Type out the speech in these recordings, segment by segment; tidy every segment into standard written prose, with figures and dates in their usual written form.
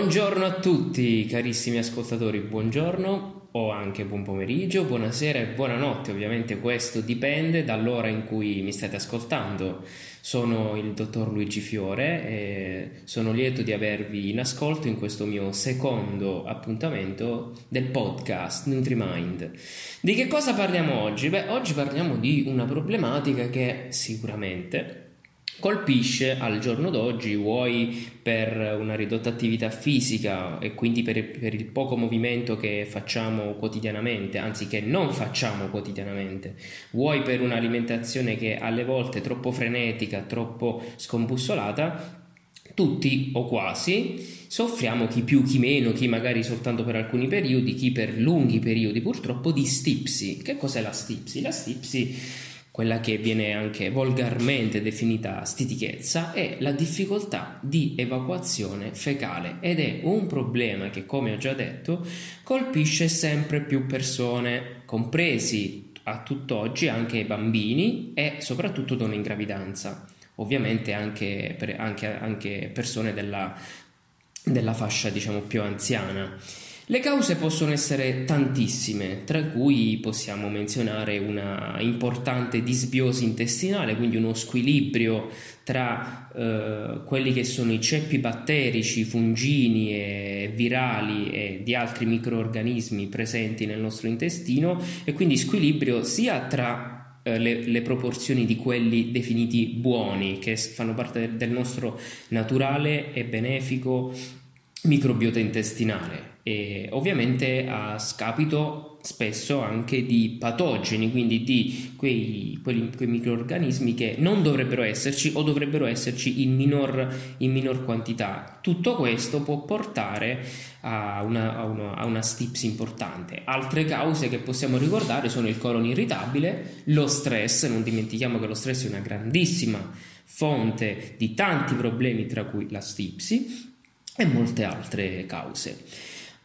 Buongiorno a tutti carissimi ascoltatori, buongiorno o anche buon pomeriggio, buonasera e buonanotte, ovviamente questo dipende dall'ora in cui mi state ascoltando. Sono il dottor Luigi Fiore e sono lieto di avervi in ascolto in questo mio secondo appuntamento del podcast NutriMind. Di che cosa parliamo oggi? Beh, oggi parliamo di una problematica che sicuramente colpisce al giorno d'oggi, vuoi per una ridotta attività fisica e quindi per il poco movimento che facciamo quotidianamente, anzi che non facciamo quotidianamente, vuoi per un'alimentazione che alle volte è troppo frenetica, troppo scombussolata, tutti o quasi soffriamo, chi più chi meno, chi magari soltanto per alcuni periodi, chi per lunghi periodi purtroppo, di stipsi. Che cos'è la stipsi? La stipsi, quella che viene anche volgarmente definita stitichezza, è la difficoltà di evacuazione fecale ed è un problema che, come ho già detto, colpisce sempre più persone, compresi a tutt'oggi anche i bambini e soprattutto donne in gravidanza, ovviamente anche persone della fascia diciamo più anziana. Le cause possono essere tantissime, tra cui possiamo menzionare una importante disbiosi intestinale, quindi uno squilibrio tra quelli che sono i ceppi batterici, fungini e virali e di altri microorganismi presenti nel nostro intestino, e quindi squilibrio sia tra le proporzioni di quelli definiti buoni, che fanno parte del nostro naturale e benefico microbiota intestinale, e ovviamente a scapito spesso anche di patogeni, quindi di quei microorganismi che non dovrebbero esserci o dovrebbero esserci in minor quantità. Tutto questo può portare a una stipsi importante. Altre cause che possiamo ricordare sono il colon irritabile, lo stress. Non dimentichiamo che lo stress è una grandissima fonte di tanti problemi, tra cui la stipsi, e molte altre cause.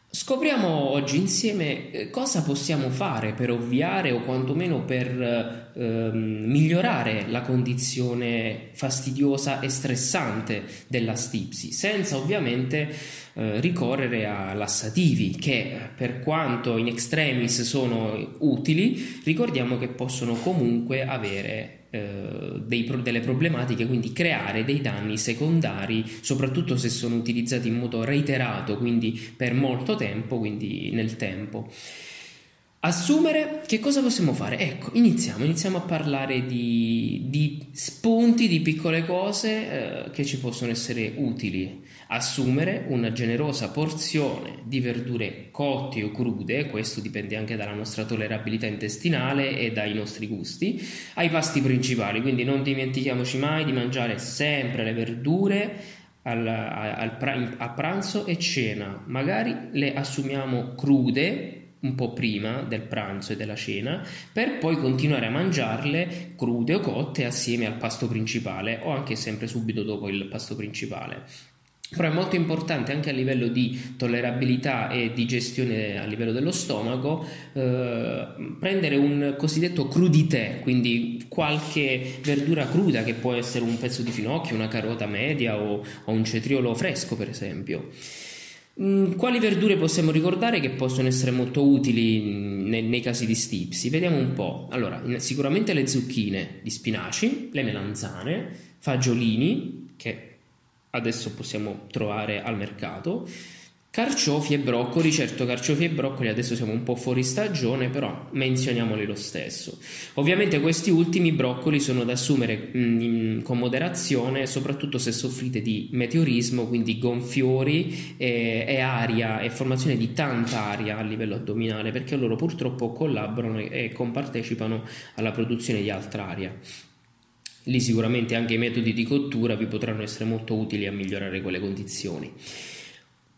Scopriamo oggi insieme cosa possiamo fare per ovviare o quantomeno per migliorare la condizione fastidiosa e stressante della stipsi, senza ovviamente ricorrere a lassativi che, per quanto in extremis sono utili, ricordiamo che possono comunque avere delle problematiche, quindi creare dei danni secondari, soprattutto se sono utilizzati in modo reiterato, quindi per molto tempo, quindi nel tempo. Assumere, che cosa possiamo fare? Ecco, iniziamo a parlare di spunti, di piccole cose che ci possono essere utili. Assumere una generosa porzione di verdure cotte o crude, questo dipende anche dalla nostra tollerabilità intestinale e dai nostri gusti, ai pasti principali, quindi non dimentichiamoci mai di mangiare sempre le verdure a pranzo e cena. Magari le assumiamo crude un po' prima del pranzo e della cena, per poi continuare a mangiarle crude o cotte assieme al pasto principale o anche sempre subito dopo il pasto principale. Però è molto importante anche a livello di tollerabilità e di gestione a livello dello stomaco prendere un cosiddetto crudité, quindi qualche verdura cruda, che può essere un pezzo di finocchio, una carota media o un cetriolo fresco per esempio. Quali verdure possiamo ricordare che possono essere molto utili nei casi di stipsi? Vediamo un po'. Allora, sicuramente le zucchine, gli spinaci, le melanzane, fagiolini, che adesso possiamo trovare al mercato, carciofi e broccoli. Certo, carciofi e broccoli adesso siamo un po' fuori stagione, però menzioniamoli lo stesso. Ovviamente questi ultimi broccoli sono da assumere con moderazione, soprattutto se soffrite di meteorismo, quindi gonfiori e aria, e formazione di tanta aria a livello addominale, perché loro purtroppo collaborano e compartecipano alla produzione di altra aria. Lì sicuramente anche i metodi di cottura vi potranno essere molto utili a migliorare quelle condizioni.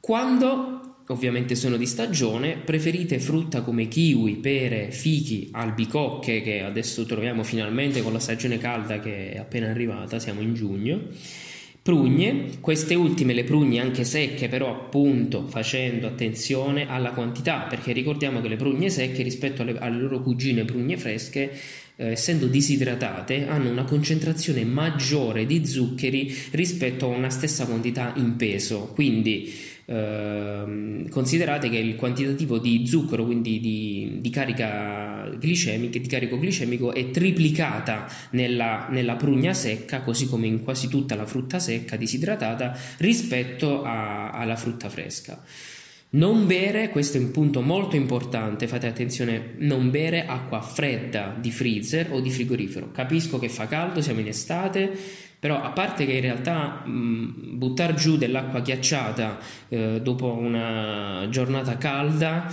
Quando ovviamente sono di stagione, preferite frutta come kiwi, pere, fichi, albicocche, che adesso troviamo finalmente con la stagione calda che è appena arrivata, siamo in giugno, prugne, queste ultime, le prugne anche secche, però appunto facendo attenzione alla quantità, perché ricordiamo che le prugne secche rispetto alle loro cugine prugne fresche, essendo disidratate, hanno una concentrazione maggiore di zuccheri rispetto a una stessa quantità in peso, quindi Considerate che il quantitativo di zucchero, quindi di carica glicemica, di carico glicemico, è triplicata nella prugna secca, così come in quasi tutta la frutta secca disidratata, rispetto alla frutta fresca. Non bere, questo è un punto molto importante, fate attenzione, non bere acqua fredda di freezer o di frigorifero. Capisco che fa caldo, siamo in estate, però a parte che in realtà buttar giù dell'acqua ghiacciata dopo una giornata calda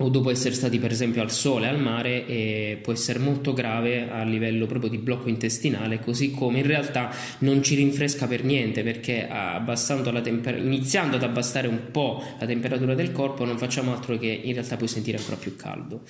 o dopo essere stati per esempio al sole, al mare, può essere molto grave a livello proprio di blocco intestinale, così come in realtà non ci rinfresca per niente, perché iniziando ad abbassare un po' la temperatura del corpo non facciamo altro che in realtà poi sentire ancora più caldo.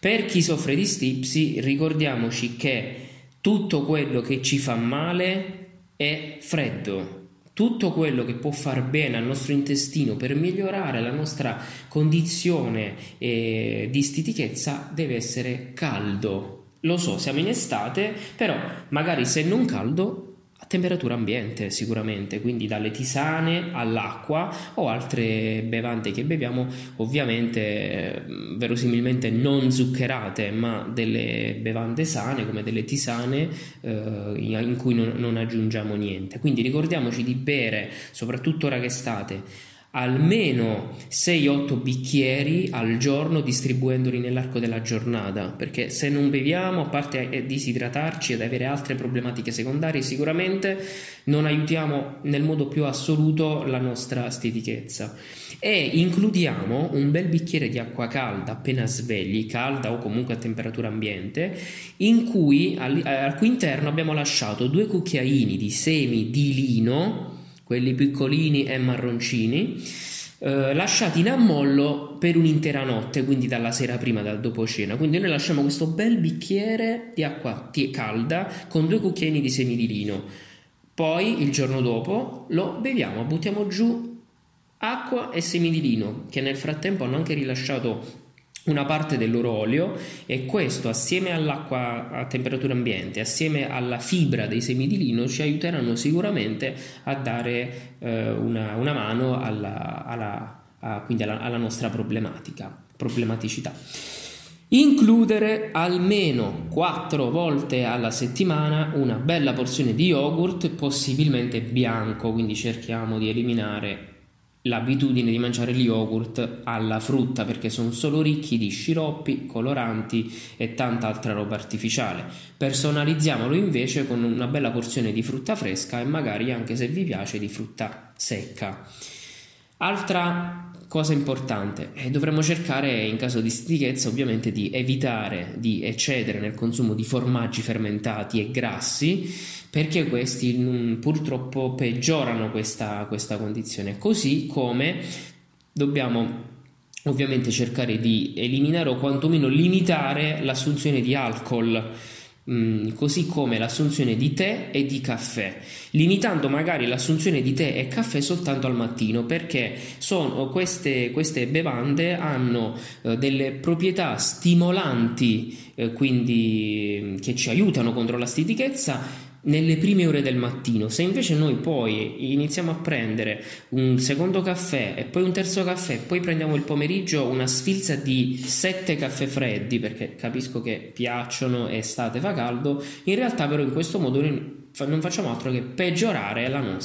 Per chi soffre di stipsi, ricordiamoci che tutto quello che ci fa male è freddo. Tutto quello che può far bene al nostro intestino per migliorare la nostra condizione di stitichezza deve essere caldo. Lo so, siamo in estate, però magari se non caldo, a temperatura ambiente sicuramente, quindi dalle tisane all'acqua o altre bevande che beviamo, ovviamente verosimilmente non zuccherate, ma delle bevande sane come delle tisane in cui non aggiungiamo niente. Quindi ricordiamoci di bere, soprattutto ora che è estate, almeno 6-8 bicchieri al giorno, distribuendoli nell'arco della giornata, perché se non beviamo, a parte disidratarci ed avere altre problematiche secondarie, sicuramente non aiutiamo nel modo più assoluto la nostra stitichezza. E includiamo un bel bicchiere di acqua calda appena svegli, calda o comunque a temperatura ambiente, in cui al cui interno abbiamo lasciato 2 cucchiaini di semi di lino, quelli piccolini e marroncini, lasciati in ammollo per un'intera notte, quindi dalla sera prima, dal dopo cena. Quindi noi lasciamo questo bel bicchiere di acqua calda con 2 cucchiaini di semi di lino. Poi il giorno dopo lo beviamo, buttiamo giù acqua e semi di lino, che nel frattempo hanno anche rilasciato una parte del loro olio, e questo assieme all'acqua a temperatura ambiente, assieme alla fibra dei semi di lino, ci aiuteranno sicuramente a dare una mano alla nostra problematicità. Includere almeno 4 volte alla settimana una bella porzione di yogurt, possibilmente bianco, quindi cerchiamo di eliminare l'abitudine di mangiare gli yogurt alla frutta, perché sono solo ricchi di sciroppi, coloranti e tanta altra roba artificiale. Personalizziamolo invece con una bella porzione di frutta fresca e magari, anche se vi piace, di frutta secca. Altra cosa importante, dovremmo cercare, in caso di stitichezza ovviamente, di evitare di eccedere nel consumo di formaggi fermentati e grassi, perché questi purtroppo peggiorano questa condizione. Così come dobbiamo ovviamente cercare di eliminare o quantomeno limitare l'assunzione di alcol, così come l'assunzione di tè e di caffè, limitando magari l'assunzione di tè e caffè soltanto al mattino, perché queste bevande hanno delle proprietà stimolanti, quindi che ci aiutano contro la stitichezza nelle prime ore del mattino. Se invece noi poi iniziamo a prendere un secondo caffè e poi un terzo caffè, poi prendiamo il pomeriggio una sfilza di 7 caffè freddi, perché capisco che piacciono, estate, fa caldo, in realtà però in questo modo non facciamo altro che peggiorare il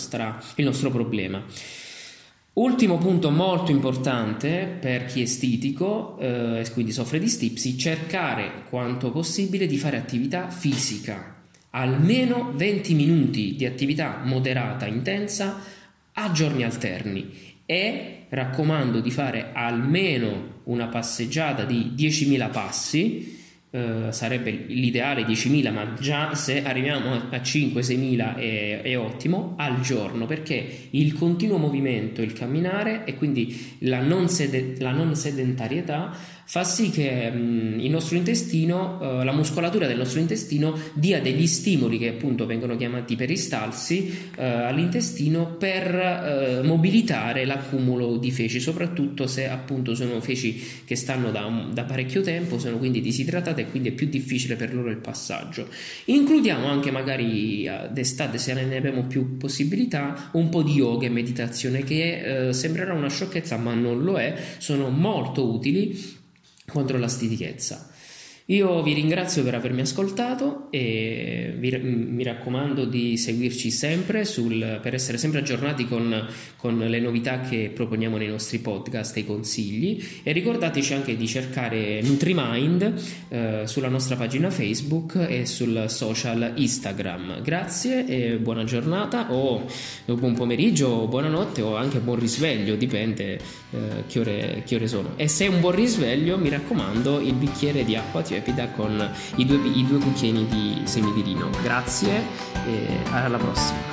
nostro problema. Ultimo punto molto importante per chi è stitico e quindi soffre di stipsi: cercare quanto possibile di fare attività fisica, almeno 20 minuti di attività moderata, intensa, a giorni alterni, e raccomando di fare almeno una passeggiata di 10.000 passi, sarebbe l'ideale 10.000, ma già se arriviamo a 5-6.000 è ottimo, al giorno, perché il continuo movimento, il camminare e quindi la non sedentarietà fa sì che il nostro intestino, la muscolatura del nostro intestino dia degli stimoli che appunto vengono chiamati peristalsi all'intestino per mobilitare l'accumulo di feci, soprattutto se appunto sono feci che stanno da parecchio tempo, sono quindi disidratate e quindi è più difficile per loro il passaggio. Includiamo anche magari d'estate, se ne abbiamo più possibilità, un po' di yoga e meditazione, che sembrerà una sciocchezza ma non lo è, sono molto utili contro la stitichezza. Io vi ringrazio per avermi ascoltato e mi raccomando di seguirci sempre per essere sempre aggiornati con le novità che proponiamo nei nostri podcast e i consigli, e ricordateci anche di cercare NutriMind sulla nostra pagina Facebook e sul social Instagram. Grazie e buona giornata, o buon pomeriggio, o buonanotte, o anche buon risveglio, dipende che ore sono. E se è un buon risveglio, mi raccomando, il bicchiere di acqua tiepida con i due cucchiaini di semi di lino. Grazie e alla prossima.